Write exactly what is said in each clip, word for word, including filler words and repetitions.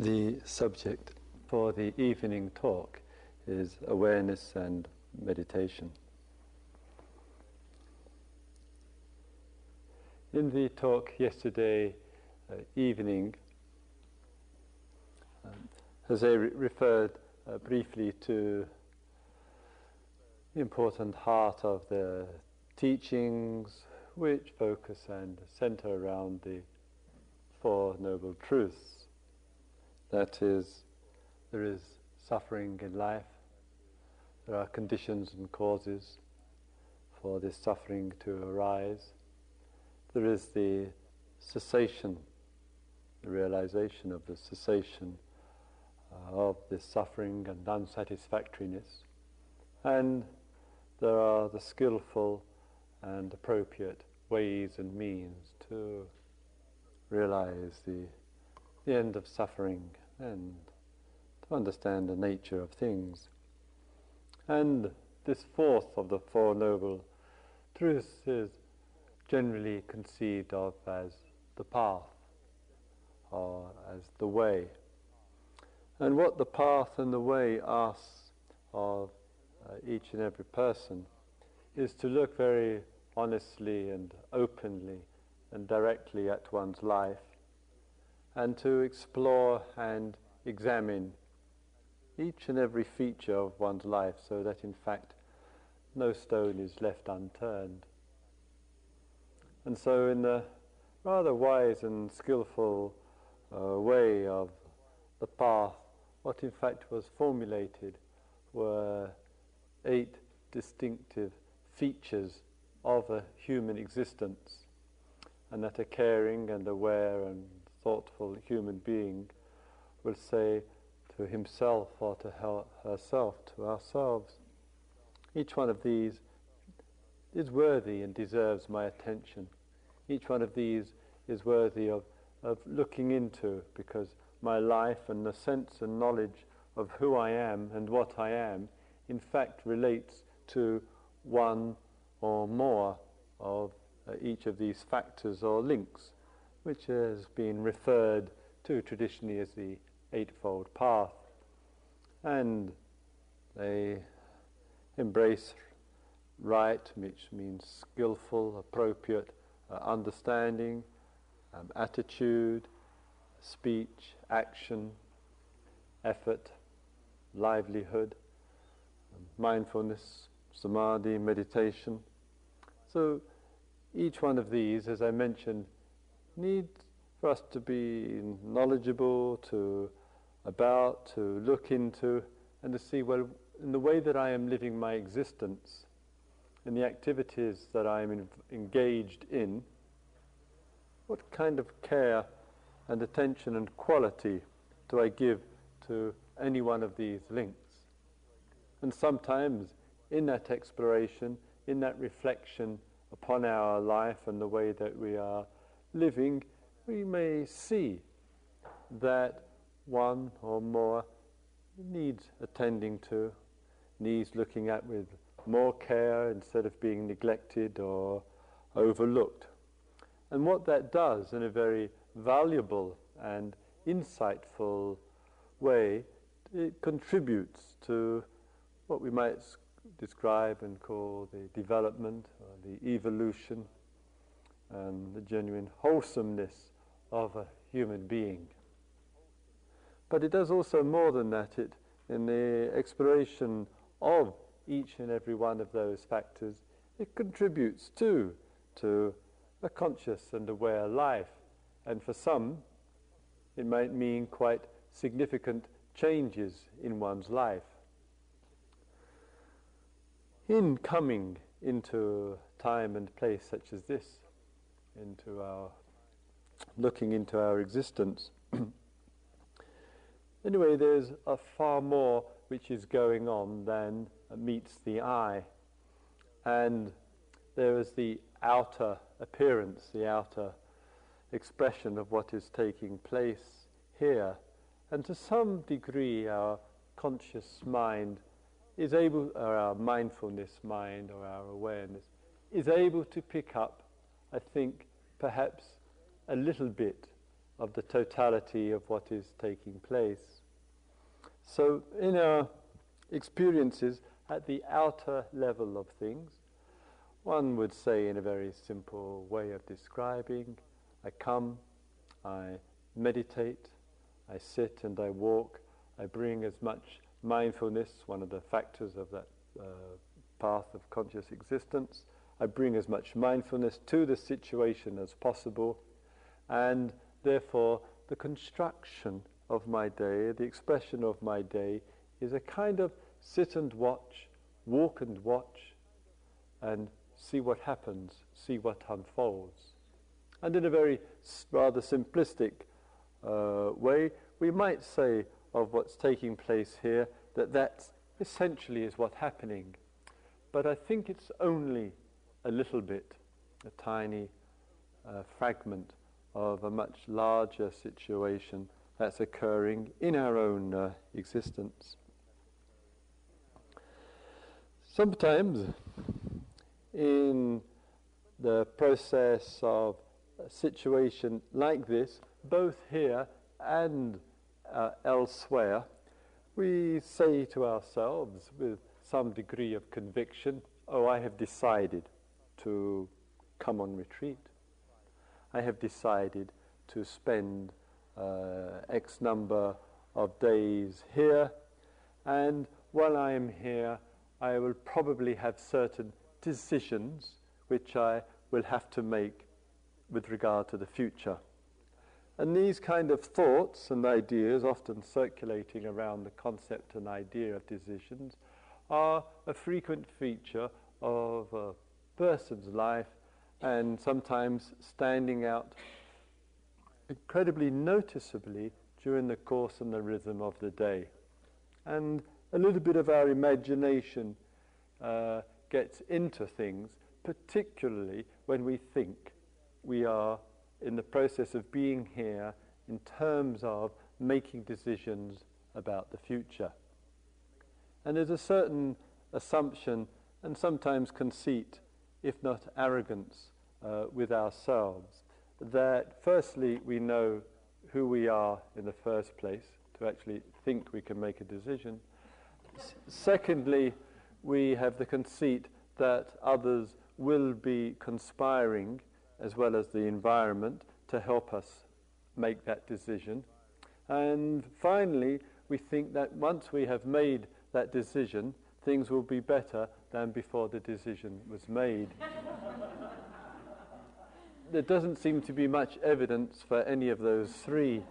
The subject for the evening talk is awareness and meditation. In the talk yesterday uh, evening, um, Jose re- referred uh, briefly to the important heart of the teachings, which focus and center around the Four Noble Truths. That is, there is suffering in life, there are conditions and causes for this suffering to arise, there is the cessation, the realization of the cessation uh, of this suffering and unsatisfactoriness, and there are the skillful and appropriate ways and means to realize the the end of suffering and to understand the nature of things. And this fourth of the Four Noble Truths is generally conceived of as the path or as the way. And what the path and the way asks of uh, each and every person is to look very honestly and openly and directly at one's life, and to explore and examine each and every feature of one's life so that in fact no stone is left unturned. And so in the rather wise and skillful uh, way of the path, what in fact was formulated were eight distinctive features of a human existence, and that a caring and aware and thoughtful human being will say to himself or to her, herself, to ourselves, each one of these is worthy and deserves my attention. Each one of these is worthy of, of looking into, because my life and the sense and knowledge of who I am and what I am in fact relates to one or more of uh, each of these factors or links, which has been referred to traditionally as the Eightfold Path. And they embrace right, which means skillful, appropriate uh, understanding, um, attitude, speech, action, effort, livelihood, mindfulness, samadhi, meditation. So each one of these, as I mentioned, need for us to be knowledgeable, to about, to look into, and to see, well, in the way that I am living my existence, in the activities that I am in, engaged in, what kind of care and attention and quality do I give to any one of these links? And sometimes in that exploration, in that reflection upon our life and the way that we are living, we may see that one or more needs attending to, needs looking at with more care instead of being neglected or overlooked. And what that does in a very valuable and insightful way, it contributes to what we might describe and call the development or the evolution and the genuine wholesomeness of a human being. But it does also more than that. It, in the exploration of each and every one of those factors, it contributes too to a conscious and aware life. And for some, it might mean quite significant changes in one's life. In coming into time and place such as this, into our looking into our existence, anyway, there's a far more which is going on than meets the eye. And there is the outer appearance, the outer expression of what is taking place here. And to some degree, our conscious mind is able, or our mindfulness mind, or our awareness, is able to pick up, I think, perhaps a little bit of the totality of what is taking place. So in our experiences at the outer level of things, one would say in a very simple way of describing, I come, I meditate, I sit and I walk, I bring as much mindfulness, one of the factors of that uh, path of conscious existence, I bring as much mindfulness to the situation as possible, and therefore the construction of my day, the expression of my day, is a kind of sit and watch, walk and watch, and see what happens, see what unfolds. And in a very rather simplistic uh, way, we might say of what's taking place here that that essentially is what's happening. But I think it's only a little bit, a tiny uh, fragment of a much larger situation that's occurring in our own uh, existence. Sometimes in the process of a situation like this, both here and uh, elsewhere, we say to ourselves with some degree of conviction, oh, I have decided to come on retreat. I have decided to spend uh, X number of days here, and while I am here, I will probably have certain decisions which I will have to make with regard to the future. And these kind of thoughts and ideas, often circulating around the concept and idea of decisions, are a frequent feature of a person's life, and sometimes standing out incredibly noticeably during the course and the rhythm of the day. And a little bit of our imagination uh, gets into things, particularly when we think we are in the process of being here in terms of making decisions about the future. And there's a certain assumption and sometimes conceit, if not arrogance, uh, with ourselves, that firstly we know who we are in the first place to actually think we can make a decision. S- secondly, we have the conceit that others will be conspiring, as well as the environment, to help us make that decision. And finally, we think that once we have made that decision, things will be better than before the decision was made. There doesn't seem to be much evidence for any of those three.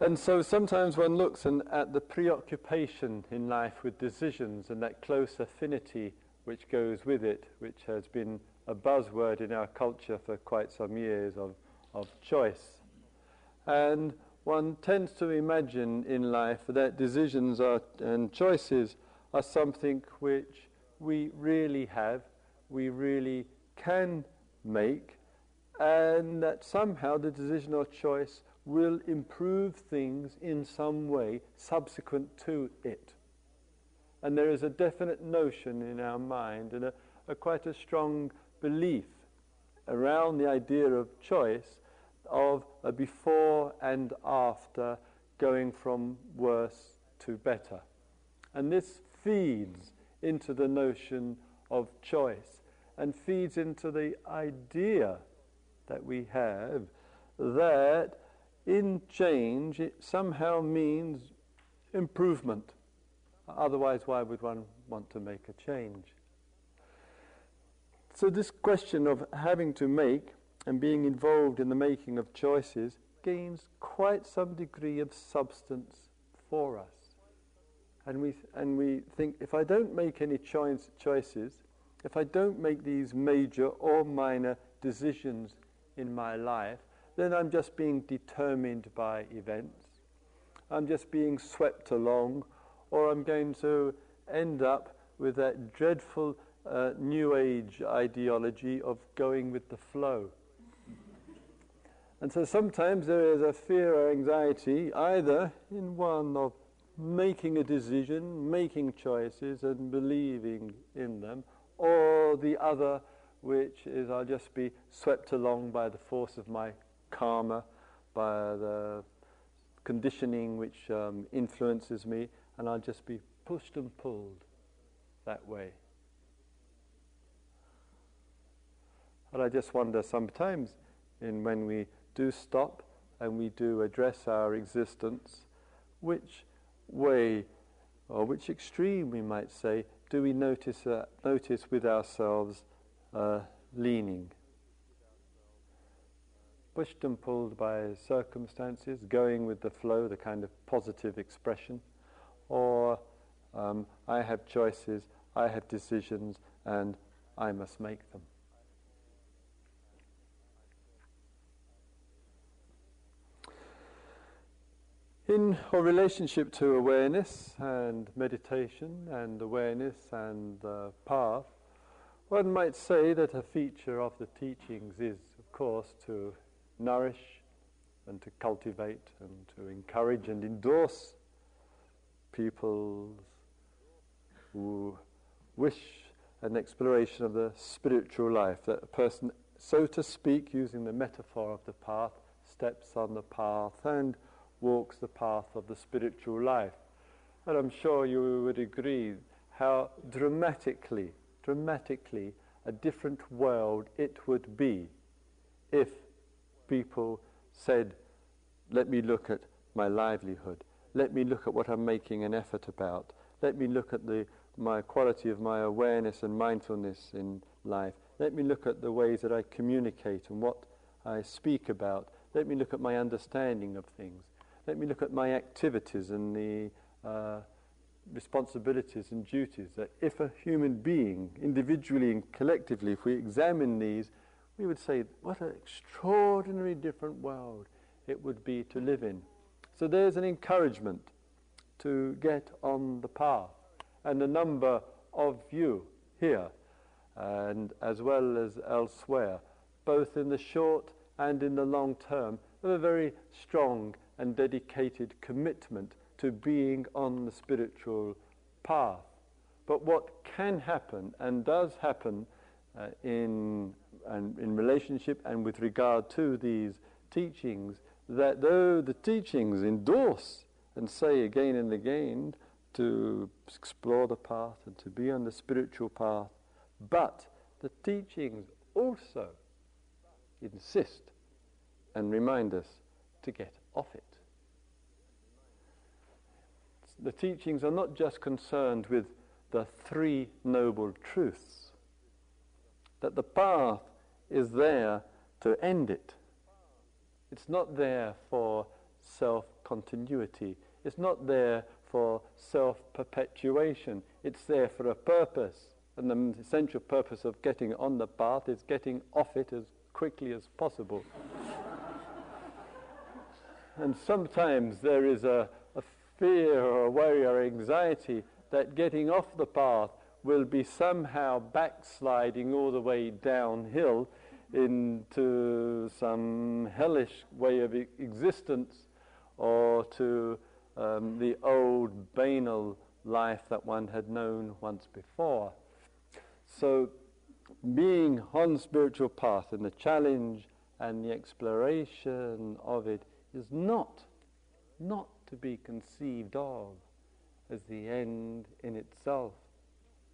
And so sometimes one looks and at the preoccupation in life with decisions and that close affinity which goes with it, which has been a buzzword in our culture for quite some years of, of choice. And one tends to imagine in life that decisions are, and choices are something which we really have, we really can make, and that somehow the decision or choice will improve things in some way subsequent to it. And there is a definite notion in our mind and a, a quite a strong belief around the idea of choice of a before and after, going from worse to better. And this feeds into the notion of choice and feeds into the idea that we have that in change it somehow means improvement. Otherwise, why would one want to make a change? So this question of having to make and being involved in the making of choices gains quite some degree of substance for us. And we, th- and we think, if I don't make any choice choices, if I don't make these major or minor decisions in my life, then I'm just being determined by events. I'm just being swept along, or I'm going to end up with that dreadful uh, New Age ideology of going with the flow. And so sometimes there is a fear or anxiety either in one of making a decision, making choices and believing in them, or the other, which is I'll just be swept along by the force of my karma, by the conditioning which um, influences me, and I'll just be pushed and pulled that way. And I just wonder sometimes, in when we do stop and we do address our existence, which way, or which extreme, we might say, do we notice uh, notice with ourselves uh, leaning? Pushed and pulled by circumstances, going with the flow, the kind of positive expression, or um, I have choices, I have decisions, and I must make them. In our relationship to awareness and meditation and awareness and the path, one might say that a feature of the teachings is, of course, to nourish and to cultivate and to encourage and endorse people's wish and exploration of the spiritual life, that a person, so to speak, using the metaphor of the path, steps on the path and walks the path of the spiritual life. And I'm sure you would agree how dramatically, dramatically a different world it would be if people said, let me look at my livelihood, let me look at what I'm making an effort about, let me look at the my quality of my awareness and mindfulness in life, let me look at the ways that I communicate and what I speak about, let me look at my understanding of things, let me look at my activities and the uh, responsibilities and duties. That if a human being, individually and collectively, if we examine these, we would say, what an extraordinary different world it would be to live in. So there's an encouragement to get on the path. And a number of you here, and as well as elsewhere, both in the short and in the long term, have a very strong and dedicated commitment to being on the spiritual path. But what can happen, and does happen, uh, in and in relationship and with regard to these teachings, that though the teachings endorse and say again and again to explore the path and to be on the spiritual path, but the teachings also insist and remind us to get off it. The teachings are not just concerned with the three noble truths, that the path is there to end it. It's not there for self-continuity. It's not there for self-perpetuation. It's there for a purpose. And the essential purpose of getting on the path is getting off it as quickly as possible. And sometimes there is a, a fear or a worry or anxiety that getting off the path will be somehow backsliding all the way downhill into some hellish way of existence, or to um, the old banal life that one had known once before. So being on the spiritual path and the challenge and the exploration of it is not, not to be conceived of as the end in itself.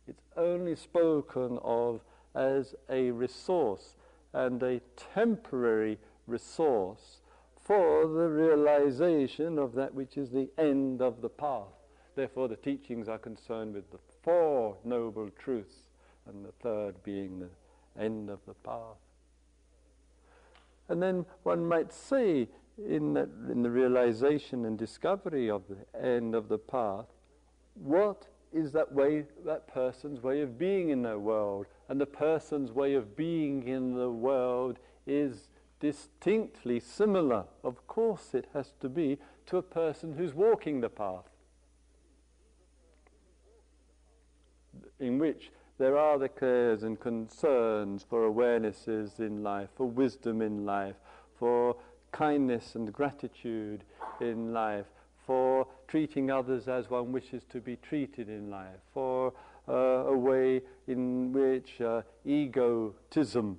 It's only spoken of as a resource, and a temporary resource for the realization of that which is the end of the path. Therefore, the teachings are concerned with the four noble truths, and the third being the end of the path. And then one might say, in that, in the realization and discovery of the end of the path, what is that way, that person's way of being in the world, and the person's way of being in the world is distinctly similar, of course it has to be, to a person who's walking the path, in which there are the cares and concerns for awarenesses in life, for wisdom in life, for kindness and gratitude in life, for treating others as one wishes to be treated in life, for uh, a way in which uh, egotism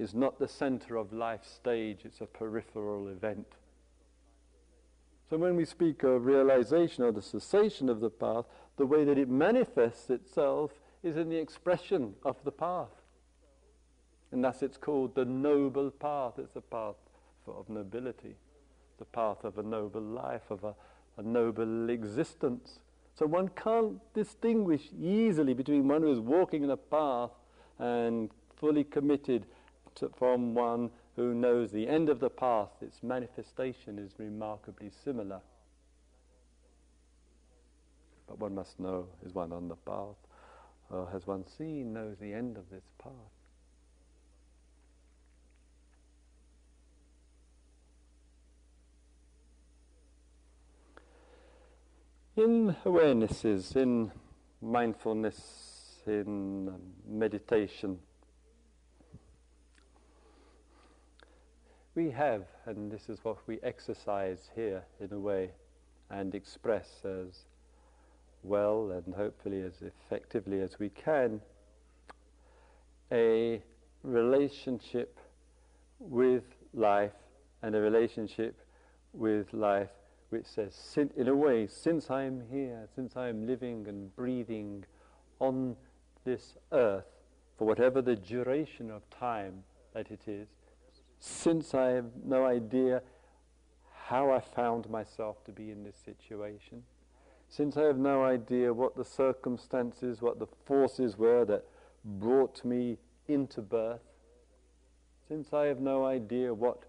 is not the center of life stage, it's a peripheral event. So when we speak of realization or the cessation of the path, the way that it manifests itself is in the expression of the path. And thus it's called the noble path. It's a path for, of nobility, the path of a noble life, of a, a noble existence. So one can't distinguish easily between one who is walking in a path and fully committed to, from one who knows the end of the path. Its manifestation is remarkably similar. But one must know, is one on the path? Or has one seen, knows the end of this path? In awarenesses, in mindfulness, in meditation, we have, and this is what we exercise here in a way and express as well and hopefully as effectively as we can, a relationship with life, and a relationship with life which says, sin, in a way, since I'm here, since I'm living and breathing on this earth, for whatever the duration of time that it is, since I have no idea how I found myself to be in this situation, since I have no idea what the circumstances, what the forces were that brought me into birth, since I have no idea what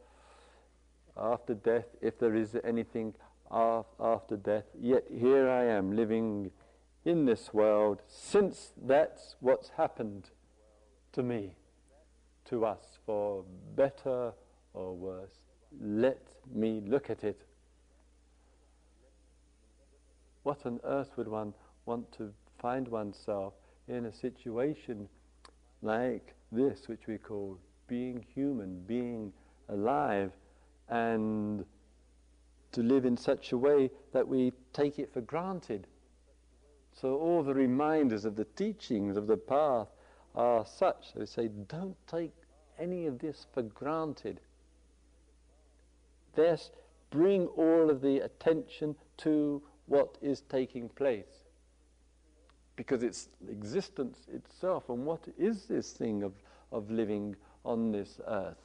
after death, if there is anything after death, yet here I am living in this world, since that's what's happened to me, to us, for better or worse, let me look at it. What on earth would one want to find oneself in a situation like this, which we call being human, being alive, and to live in such a way that we take it for granted? So all the reminders of the teachings of the path are such, they say, don't take any of this for granted. Thus, bring all of the attention to what is taking place, because its existence itself, and what is this thing of, of living on this earth?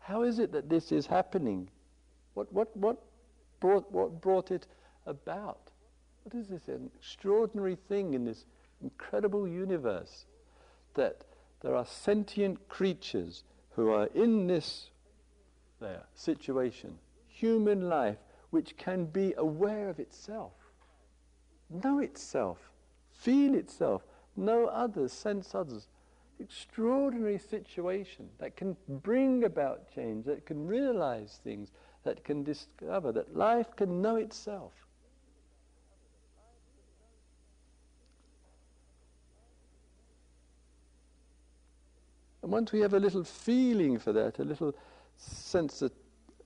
How is it that this is happening? What what what brought what brought it about? What is this an extraordinary thing in this incredible universe, that there are sentient creatures who are in this there situation, human life, which can be aware of itself, know itself, feel itself, know others, sense others. Extraordinary situation that can bring about change, that can realize things, that can discover that life can know itself. And once we have a little feeling for that, a little sensi-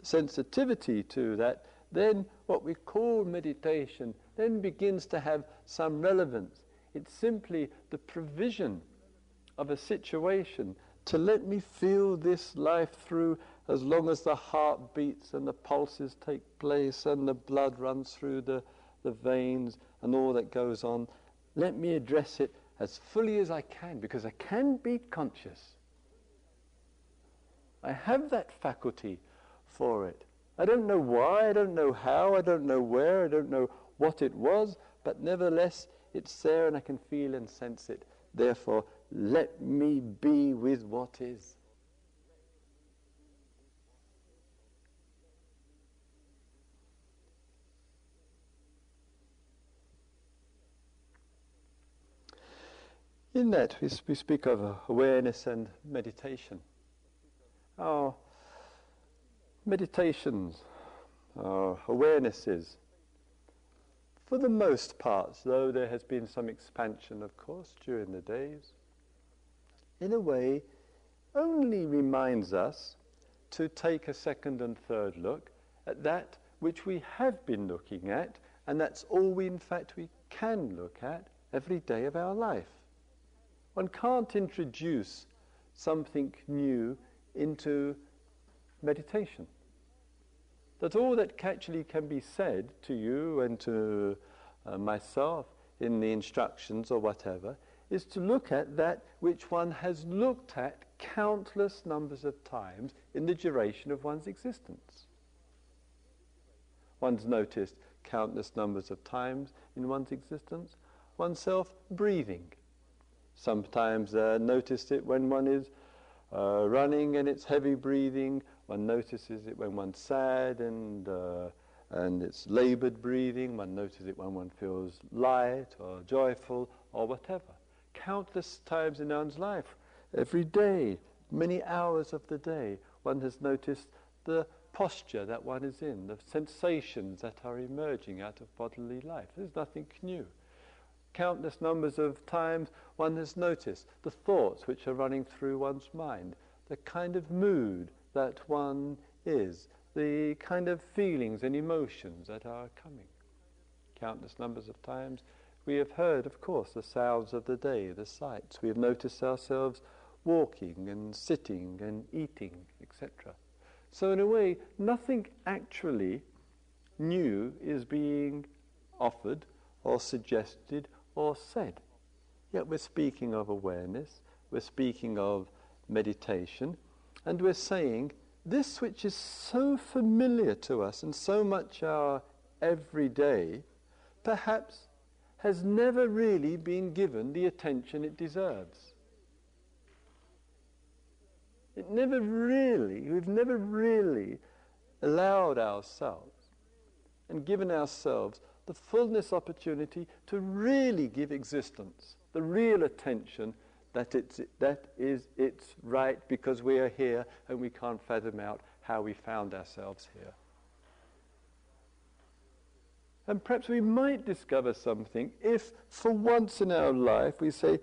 sensitivity to that, then what we call meditation then begins to have some relevance. It's simply the provision of a situation to let me feel this life through, as long as the heart beats and the pulses take place and the blood runs through the, the veins and all that goes on. Let me address it as fully as I can, because I can be conscious. I have that faculty for it. I don't know why, I don't know how, I don't know where, I don't know what it was, but nevertheless it's there and I can feel and sense it. Therefore, let me be with what is. In that, we, sp- we speak of uh, awareness and meditation. Our meditations, our awarenesses, for the most part, though there has been some expansion, of course, during the days, in a way, only reminds us to take a second and third look at that which we have been looking at, and that's all we, in fact, we can look at every day of our life. One can't introduce something new into meditation. That's all that actually can be said to you and to uh, myself in the instructions or whatever, is to look at that which one has looked at countless numbers of times in the duration of one's existence. One's noticed countless numbers of times in one's existence oneself breathing. Sometimes uh, noticed it when one is uh, running and it's heavy breathing. One notices it when one's sad and uh, and it's laboured breathing. One notices it when one feels light or joyful or whatever. Countless times in one's life, every day, many hours of the day, one has noticed the posture that one is in, the sensations that are emerging out of bodily life. There's nothing new. Countless numbers of times one has noticed the thoughts which are running through one's mind, the kind of mood that one is, the kind of feelings and emotions that are coming. Countless numbers of times we have heard, of course, the sounds of the day, the sights. We have noticed ourselves walking and sitting and eating, et cetera. So in a way, nothing actually new is being offered or suggested or said. Yet we're speaking of awareness, we're speaking of meditation, and we're saying this which is so familiar to us and so much our everyday, perhaps has never really been given the attention it deserves. It never really, we've never really allowed ourselves and given ourselves the fullness opportunity to really give existence the real attention that it's, that is its right, because we are here and we can't fathom out how we found ourselves here. And perhaps we might discover something if, for once in our life, we say,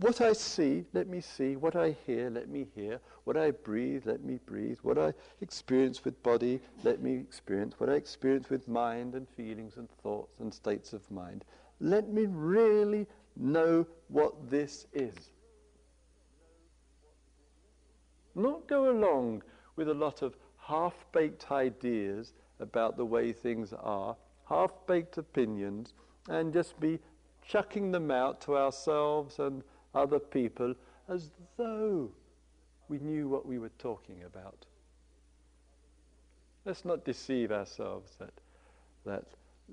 what I see, let me see. What I hear, let me hear. What I breathe, let me breathe. What I experience with body, let me experience. What I experience with mind and feelings and thoughts and states of mind. Let me really know what this is. Not go along with a lot of half-baked ideas about the way things are, half-baked opinions, and just be chucking them out to ourselves and other people as though we knew what we were talking about. Let's not deceive ourselves that, that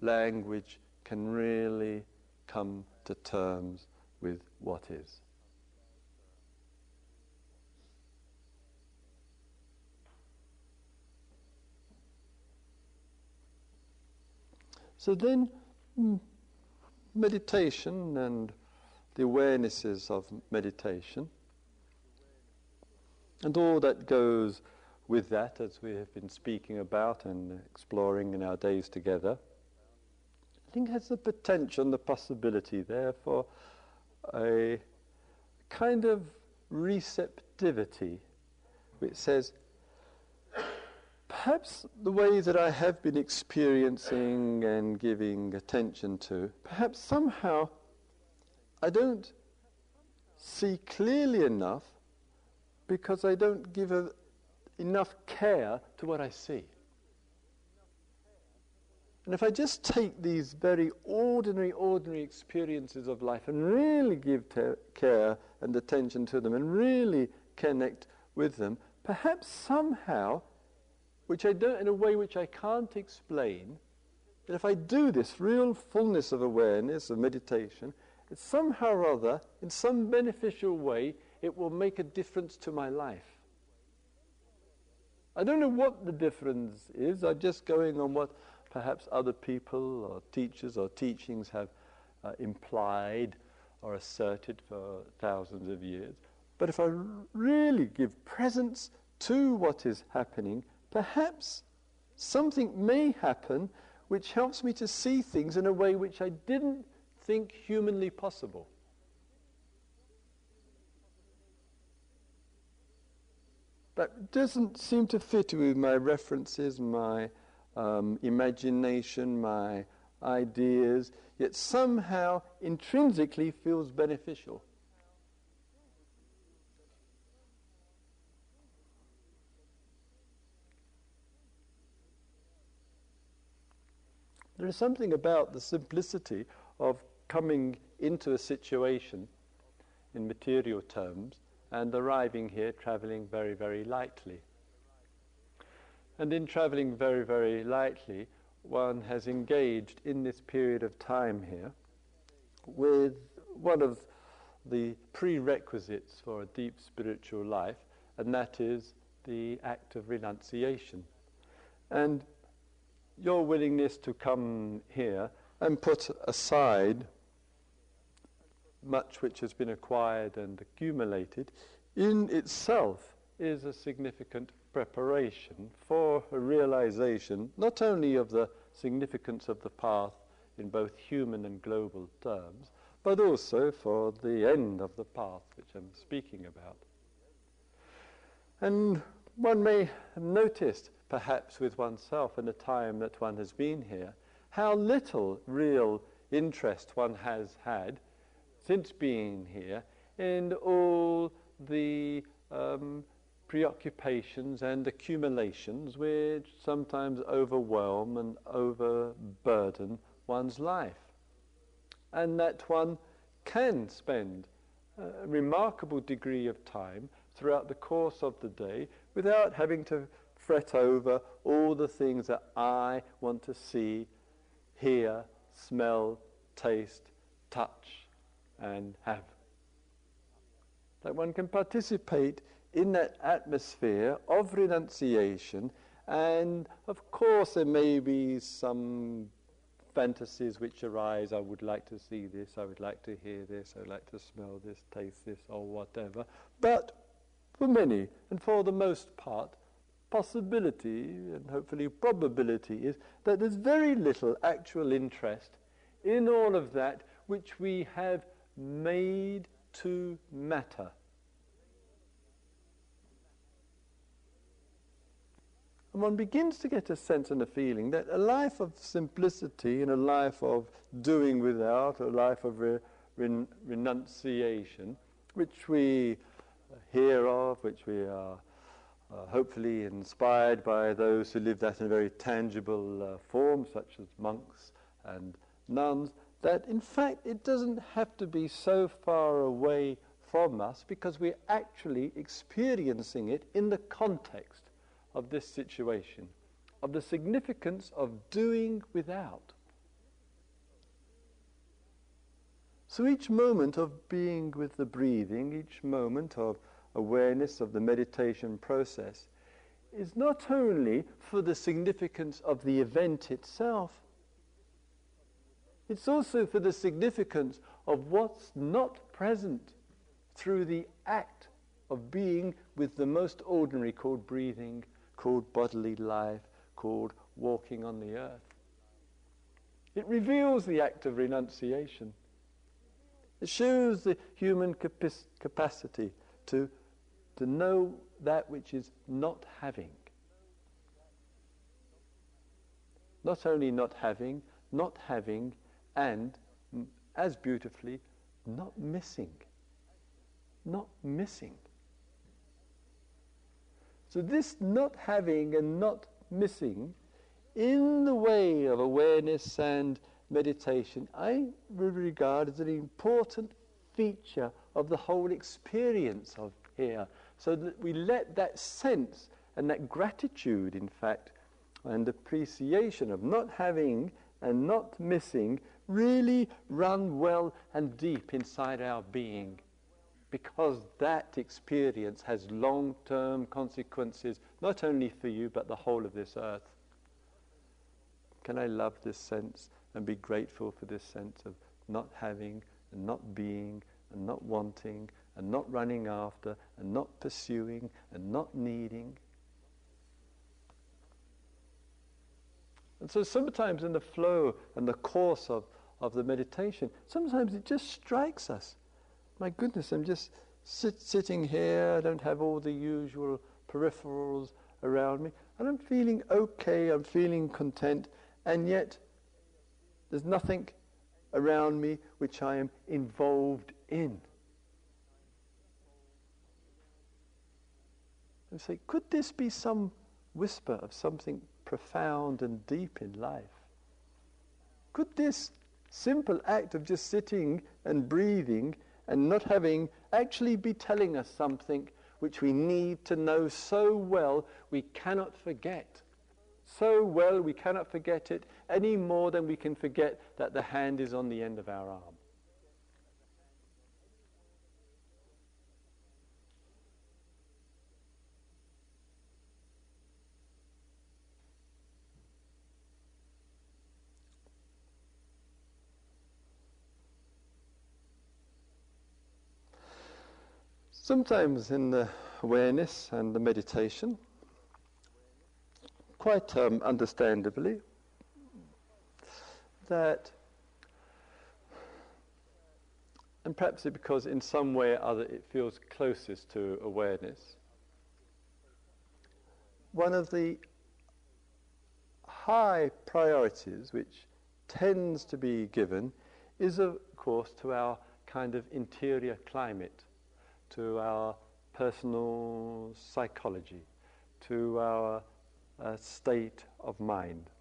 language can really come to terms with what is. So then, meditation and the awarenesses of meditation and all that goes with that, as we have been speaking about and exploring in our days together, I think has the potential and the possibility there for a kind of receptivity which says, perhaps the way that I have been experiencing and giving attention to, perhaps somehow I don't see clearly enough because I don't give a, enough care to what I see. And if I just take these very ordinary, ordinary experiences of life and really give ter- care and attention to them and really connect with them, perhaps somehow, which I don't, in a way which I can't explain, that if I do this real fullness of awareness, of meditation, that somehow or other, in some beneficial way, it will make a difference to my life. I don't know what the difference is, I'm just going on what perhaps other people or teachers or teachings have uh, implied or asserted for thousands of years. But if I r- really give presence to what is happening, perhaps something may happen which helps me to see things in a way which I didn't think humanly possible. That doesn't seem to fit with my references, my um, imagination, my ideas, yet somehow intrinsically feels beneficial. There is something about the simplicity of coming into a situation in material terms and arriving here travelling very, very lightly. And in travelling very, very lightly, one has engaged in this period of time here with one of the prerequisites for a deep spiritual life, and that is the act of renunciation. And your willingness to come here and put aside much which has been acquired and accumulated in itself is a significant preparation for a realization not only of the significance of the path in both human and global terms, but also for the end of the path which I'm speaking about. And one may have noticed, perhaps with oneself in the time that one has been here, how little real interest one has had since being here in all the um, preoccupations and accumulations which sometimes overwhelm and overburden one's life. And that one can spend a remarkable degree of time throughout the course of the day without having to fret over all the things that I want to see, hear, smell, taste, touch, and have. That one can participate in that atmosphere of renunciation, and of course there may be some fantasies which arise. I would like to see this, I would like to hear this, I would like to smell this, taste this, or whatever. But for many, and for the most part, possibility and hopefully probability is that there's very little actual interest in all of that which we have made to matter. And one begins to get a sense and a feeling that a life of simplicity and a life of doing without, a life of re- ren- renunciation, which we hear of, which we are uh, hopefully inspired by those who live that in a very tangible uh, form, such as monks and nuns, that in fact it doesn't have to be so far away from us, because we're actually experiencing it in the context of this situation, of the significance of doing without. So each moment of being with the breathing, each moment of awareness of the meditation process, is not only for the significance of the event itself, it's also for the significance of what's not present through the act of being with the most ordinary, called breathing, called bodily life, called walking on the earth. It reveals the act of renunciation. It shows the human capac- capacity to, to know that which is not having. Not only not having, not having, and, as beautifully, not missing. Not missing. So this not having and not missing, in the way of awareness and meditation, I regard as an important feature of the whole experience of here, so that we let that sense and that gratitude, in fact, and appreciation of not having and not missing really run well and deep inside our being, because that experience has long-term consequences, not only for you, but the whole of this earth. Can I love this sense and be grateful for this sense of not having and not being and not wanting and not running after and not pursuing and not needing? And so sometimes in the flow and the course of, of the meditation, sometimes it just strikes us, my goodness, I'm just sit, sitting here, I don't have all the usual peripherals around me, and I'm feeling okay, I'm feeling content, and yet there's nothing around me which I am involved in. And say, could this be some whisper of something profound and deep in life? Could this simple act of just sitting and breathing and not having actually be telling us something which we need to know so well we cannot forget? So well we cannot forget it any more than we can forget that the hand is on the end of our arm. Sometimes in the awareness and the meditation, quite um, understandably, that, and perhaps it because in some way or other it feels closest to awareness, one of the high priorities which tends to be given is, of course, to our kind of interior climate, to our personal psychology, to our uh, state of mind.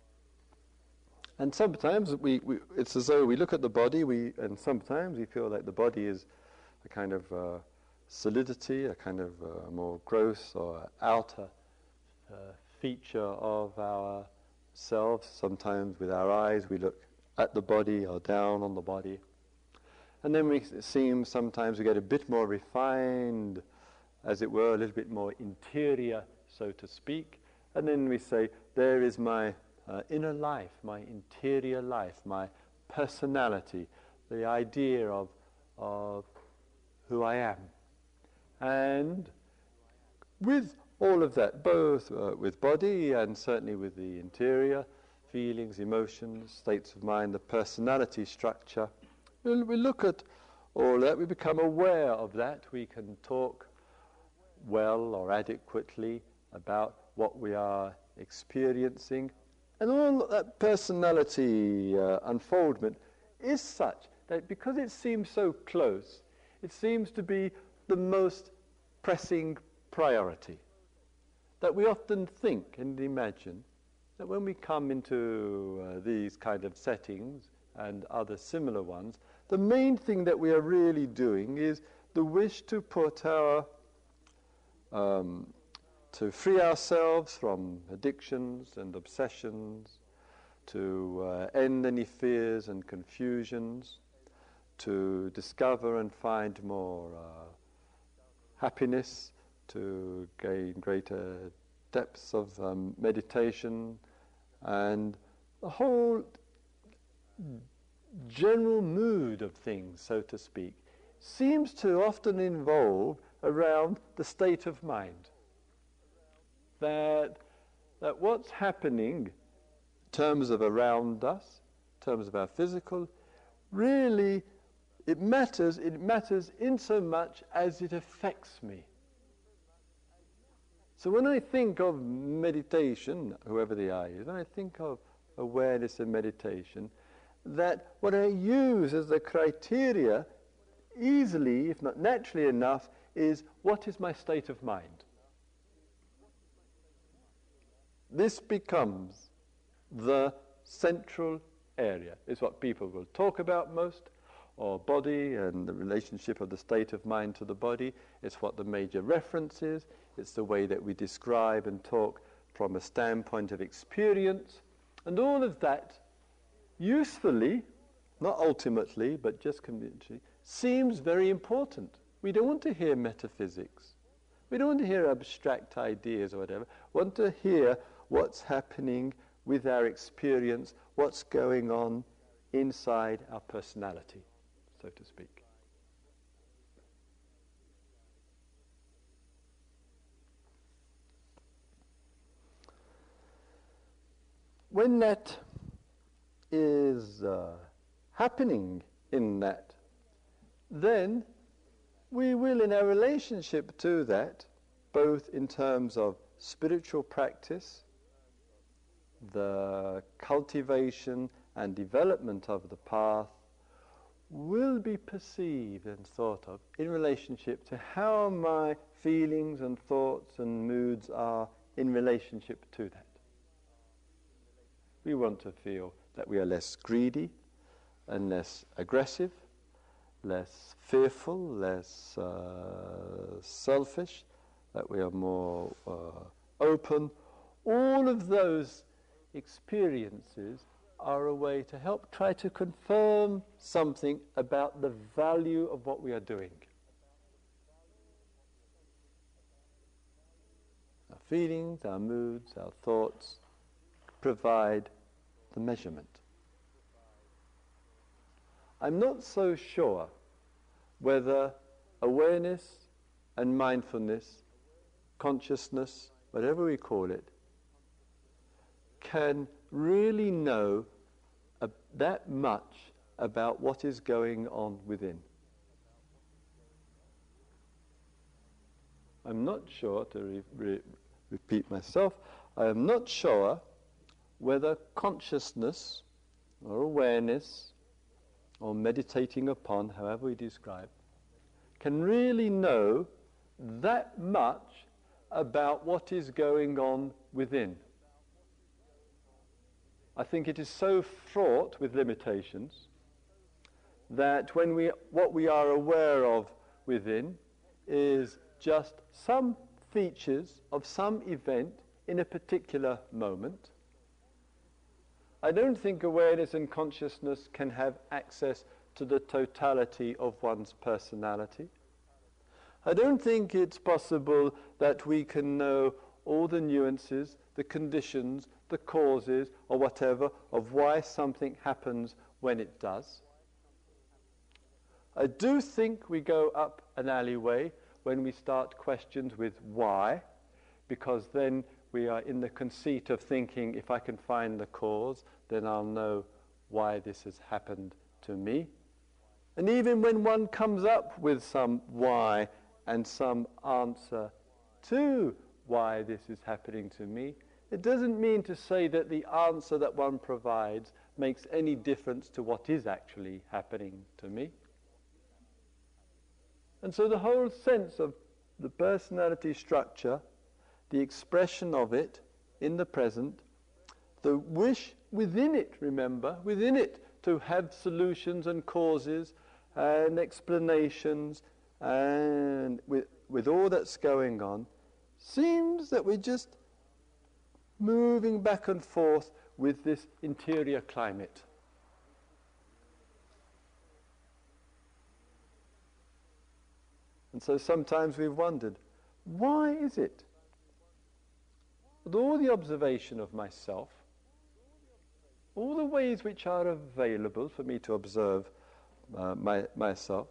And sometimes we, we, it's as though we look at the body, we, and sometimes we feel like the body is a kind of uh, solidity, a kind of uh, more gross or outer uh, feature of ourselves. Sometimes with our eyes we look at the body or down on the body. And then we, it seems sometimes we get a bit more refined, as it were, a little bit more interior, so to speak. And then we say, there is my uh, inner life, my interior life, my personality, the idea of, of who I am. And with all of that, both uh, with body and certainly with the interior, feelings, emotions, states of mind, the personality structure, we look at all that, we become aware of that, we can talk well or adequately about what we are experiencing, and all that personality uh, unfoldment is such that because it seems so close, it seems to be the most pressing priority, that we often think and imagine that when we come into uh, these kind of settings and other similar ones, the main thing that we are really doing is the wish to put our, um, to free ourselves from addictions and obsessions, to uh, end any fears and confusions, to discover and find more uh, happiness, to gain greater depths of um, meditation, and the whole general mood of things, so to speak, seems to often involve around the state of mind. That, that what's happening in terms of around us, in terms of our physical, really, it matters, it matters in so much as it affects me. So when I think of meditation, whoever the I is, when I think of awareness and meditation, that what I use as the criteria, easily, if not naturally enough, is what is my state of mind? This becomes the central area. It's what people will talk about most, or body and the relationship of the state of mind to the body. It's what the major reference is. It's the way that we describe and talk from a standpoint of experience. And all of that usefully, not ultimately, but just conventionally, seems very important. We don't want to hear metaphysics. We don't want to hear abstract ideas or whatever. We want to hear what's happening with our experience, what's going on inside our personality, so to speak. When that is uh, happening in that, then we will, in our relationship to that, both in terms of spiritual practice, the cultivation and development of the path, will be perceived and thought of in relationship to how my feelings and thoughts and moods are in relationship to that. We want to feel that we are less greedy and less aggressive, less fearful, less uh, selfish, that we are more uh, open. All of those experiences are a way to help try to confirm something about the value of what we are doing. Our feelings, our moods, our thoughts provide the measurement. I'm not so sure whether awareness and mindfulness, consciousness, whatever we call it, can really know uh, that much about what is going on within. I'm not sure, to re re repeat myself, I am not sure whether consciousness or awareness or meditating upon, however we describe, can really know that much about what is going on within. I think it is so fraught with limitations that when we, what we are aware of within is just some features of some event in a particular moment. I don't think awareness and consciousness can have access to the totality of one's personality. I don't think it's possible that we can know all the nuances, the conditions, the causes, or whatever, of why something happens when it does. I do think we go up an alleyway when we start questions with why, because then we are in the conceit of thinking, if I can find the cause, then I'll know why this has happened to me. And even when one comes up with some why and some answer to why this is happening to me, it doesn't mean to say that the answer that one provides makes any difference to what is actually happening to me. And so the whole sense of the personality structure, the expression of it in the present, the wish within it, remember, within it to have solutions and causes and explanations and with, with all that's going on, seems that we're just moving back and forth with this interior climate. And so sometimes we've wondered, why is it with all the observation of myself, all the ways which are available for me to observe uh, my, myself,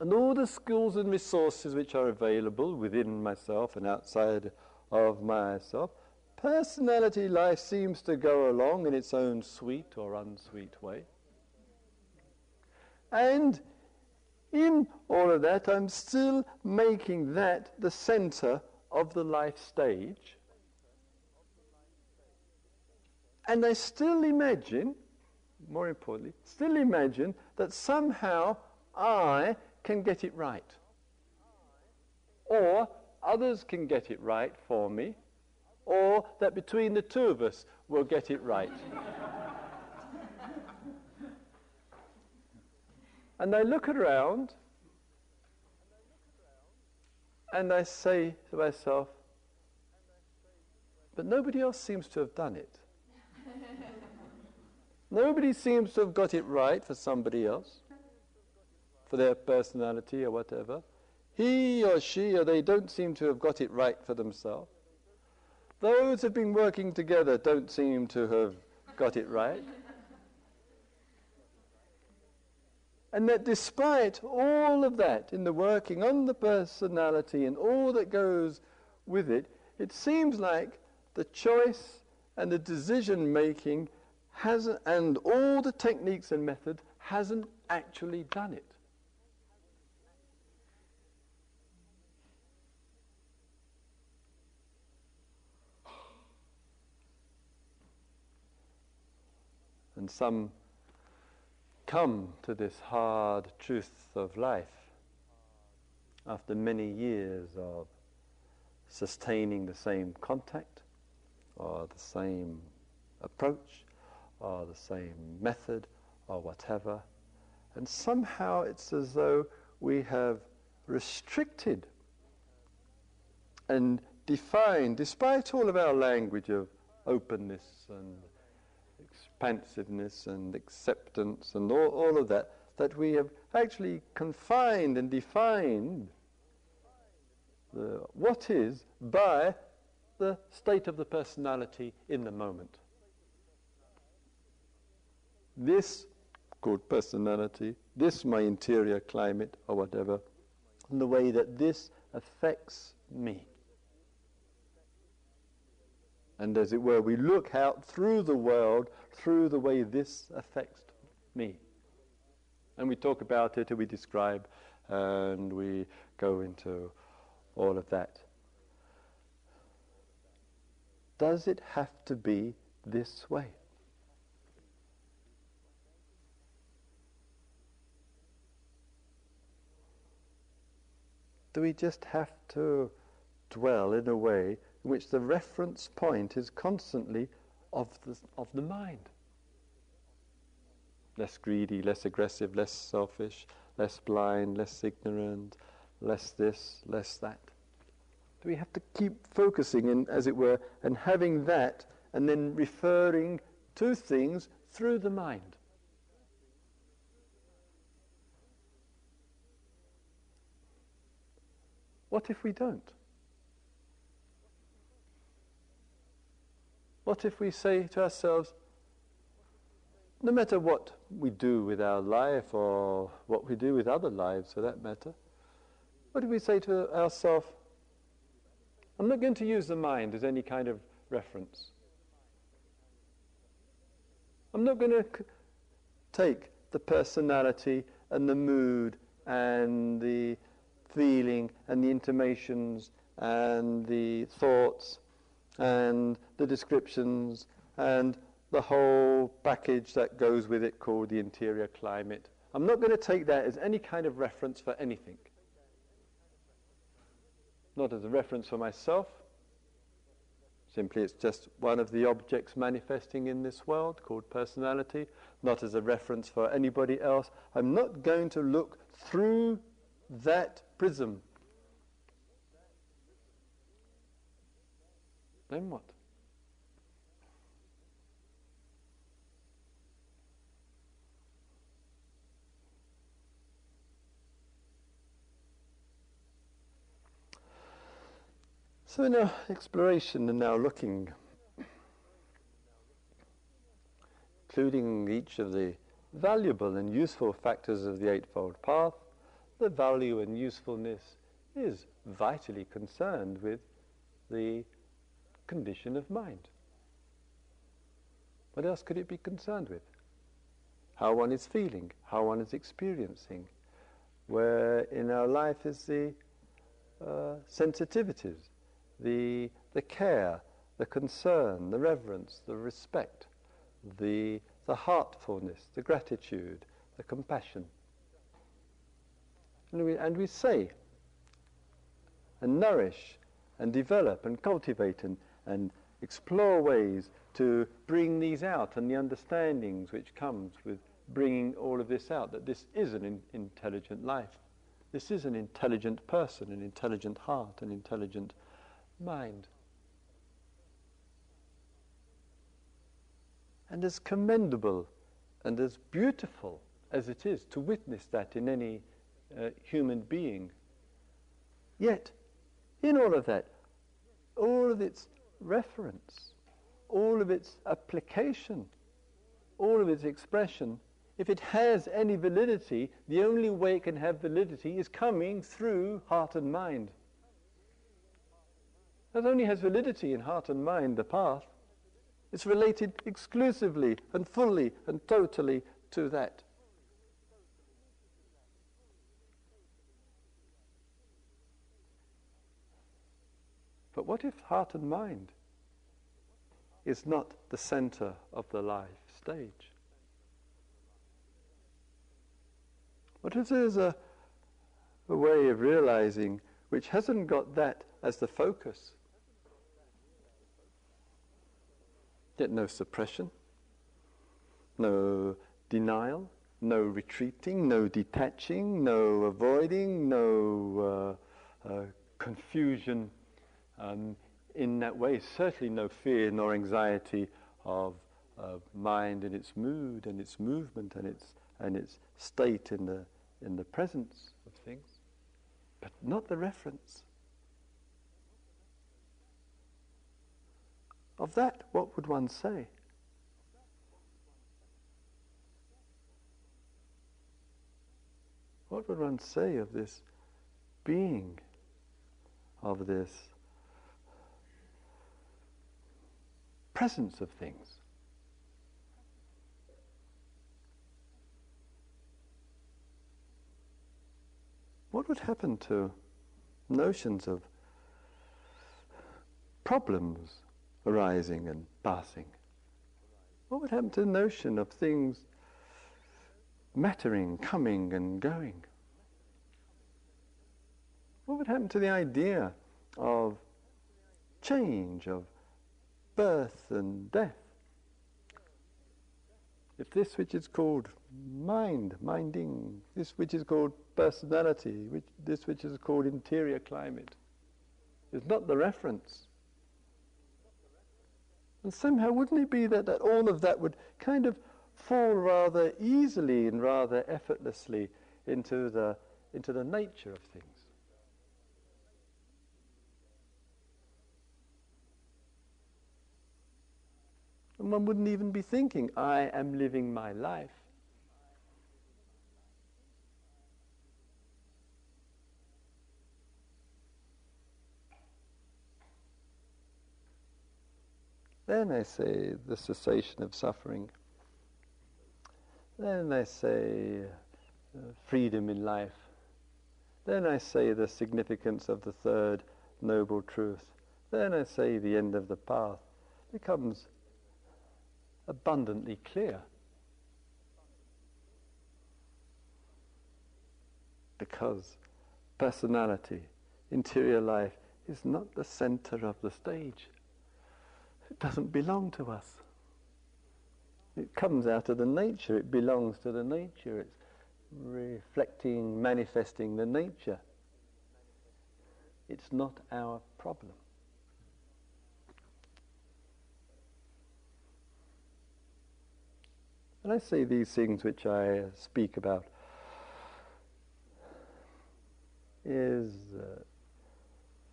and all the skills and resources which are available within myself and outside of myself, personality life seems to go along in its own sweet or unsweet way. And in all of that, I'm still making that the center of the life stage. And I still imagine, more importantly, still imagine that somehow I can get it right. Or others can get it right for me. Or that between the two of us we'll get it right. And I look around and I say to myself, but nobody else seems to have done it. Nobody seems to have got it right for somebody else, for their personality or whatever. He or she or they don't seem to have got it right for themselves. Those who've been working together don't seem to have got it right. And that despite all of that in the working on the personality and all that goes with it, it seems like the choice and the decision making hasn't, and all the techniques and method hasn't actually done it. And some come to this hard truth of life after many years of sustaining the same contact or the same approach or the same method or whatever. And somehow it's as though we have restricted and defined, despite all of our language of openness and expansiveness and acceptance and all, all of that, that we have actually confined and defined the, what is by the state of the personality in the moment. This called personality, this my interior climate or whatever, and the way that this affects me. And as it were, we look out through the world, through the way this affects me. And we talk about it, and we describe, and we go into all of that. Does it have to be this way? Do we just have to dwell in a way in which the reference point is constantly of the, of the mind? Less greedy, less aggressive, less selfish, less blind, less ignorant, less this, less that. Do we have to keep focusing in, as it were, and having that, and then referring to things through the mind? What if we don't? What if we say to ourselves, no matter what we do with our life or what we do with other lives for that matter, what do we say to ourselves? I'm not going to use the mind as any kind of reference. I'm not going to c- take the personality and the mood and the feeling and the intimations and the thoughts and the descriptions and the whole package that goes with it called the interior climate. I'm not going to take that as any kind of reference for anything. Not as a reference for myself. Simply it's just one of the objects manifesting in this world called personality. Not as a reference for anybody else. I'm not going to look through that prism. Then what? So in our exploration and now looking, including each of the valuable and useful factors of the Eightfold Path, the value and usefulness is vitally concerned with the condition of mind. What else could it be concerned with? How one is feeling, how one is experiencing, where in our life is the uh, sensitivities, the the care, the concern, the reverence, the respect, the the heartfulness, the gratitude, the compassion. And we, and we say and nourish and develop and cultivate and, and explore ways to bring these out, and the understandings which comes with bringing all of this out, that this is an in, intelligent life. This is an intelligent person, an intelligent heart, an intelligent mind. And as commendable and as beautiful as it is to witness that in any uh, human being, yet in all of that, all of its reference, all of its application, all of its expression, if it has any validity, the only way it can have validity is coming through heart and mind. Not only has validity in heart and mind the path, it's related exclusively and fully and totally to that. But what if heart and mind is not the center of the life stage? What if there's a, a way of realizing which hasn't got that as the focus? Yet no suppression, no denial, no retreating, no detaching, no avoiding, no uh, uh, confusion um, in that way. Certainly no fear nor anxiety of uh, mind and its mood and its movement and its and its state in the in the presence of things, but not the reference. Of that, what would one say? What would one say of this being, of this presence of things? What would happen to notions of problems arising and passing? What would happen to the notion of things mattering, coming and going? What would happen to the idea of change, of birth and death? If this which is called mind, minding, this which is called personality, which, this which is called interior climate, is not the reference. And somehow, wouldn't it be that, that all of that would kind of fall rather easily and rather effortlessly into the, into the nature of things? And one wouldn't even be thinking, I am living my life. Then I say the cessation of suffering. Then I say uh, freedom in life. Then I say the significance of the third noble truth. Then I say the end of the path. It becomes abundantly clear. Because personality, interior life, is not the center of the stage. It doesn't belong to us. It comes out of the nature. It belongs to the nature. It's reflecting, manifesting the nature. It's not our problem. And I say these things which I speak about is uh,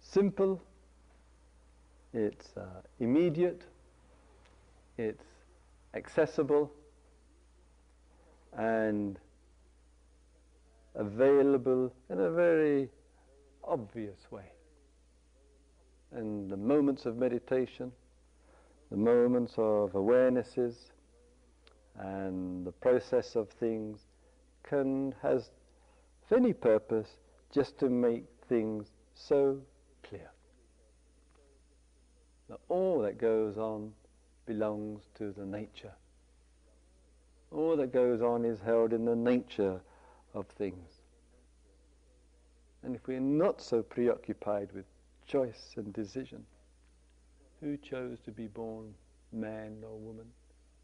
simple. It's uh, immediate, it's accessible, and available in a very obvious way. And the moments of meditation, the moments of awarenesses, and the process of things can has any purpose just to make things so clear. All that goes on belongs to the nature. All that goes on is held in the nature of things. And if we're not so preoccupied with choice and decision, who chose to be born man or woman?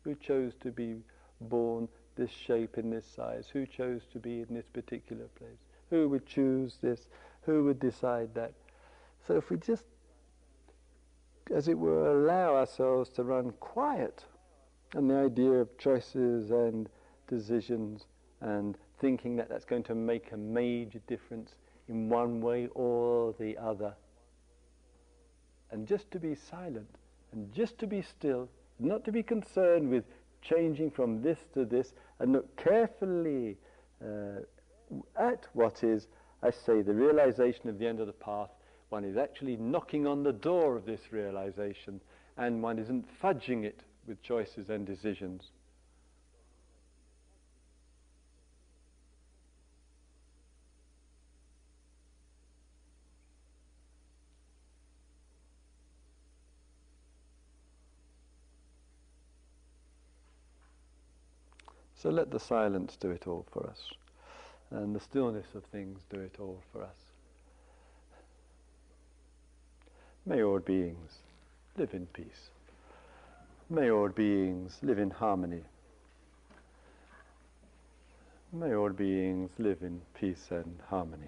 Who chose to be born this shape in this size? Who chose to be in this particular place? Who would choose this? Who would decide that? So if we just, as it were, allow ourselves to run quiet on the idea of choices and decisions and thinking that that's going to make a major difference in one way or the other. And just to be silent and just to be still, not to be concerned with changing from this to this, and look carefully uh, at what is, I say, the realization of the end of the path. One is actually knocking on the door of this realization, and one isn't fudging it with choices and decisions. So let the silence do it all for us, and the stillness of things do it all for us. May all beings live in peace. May all beings live in harmony. May all beings live in peace and harmony.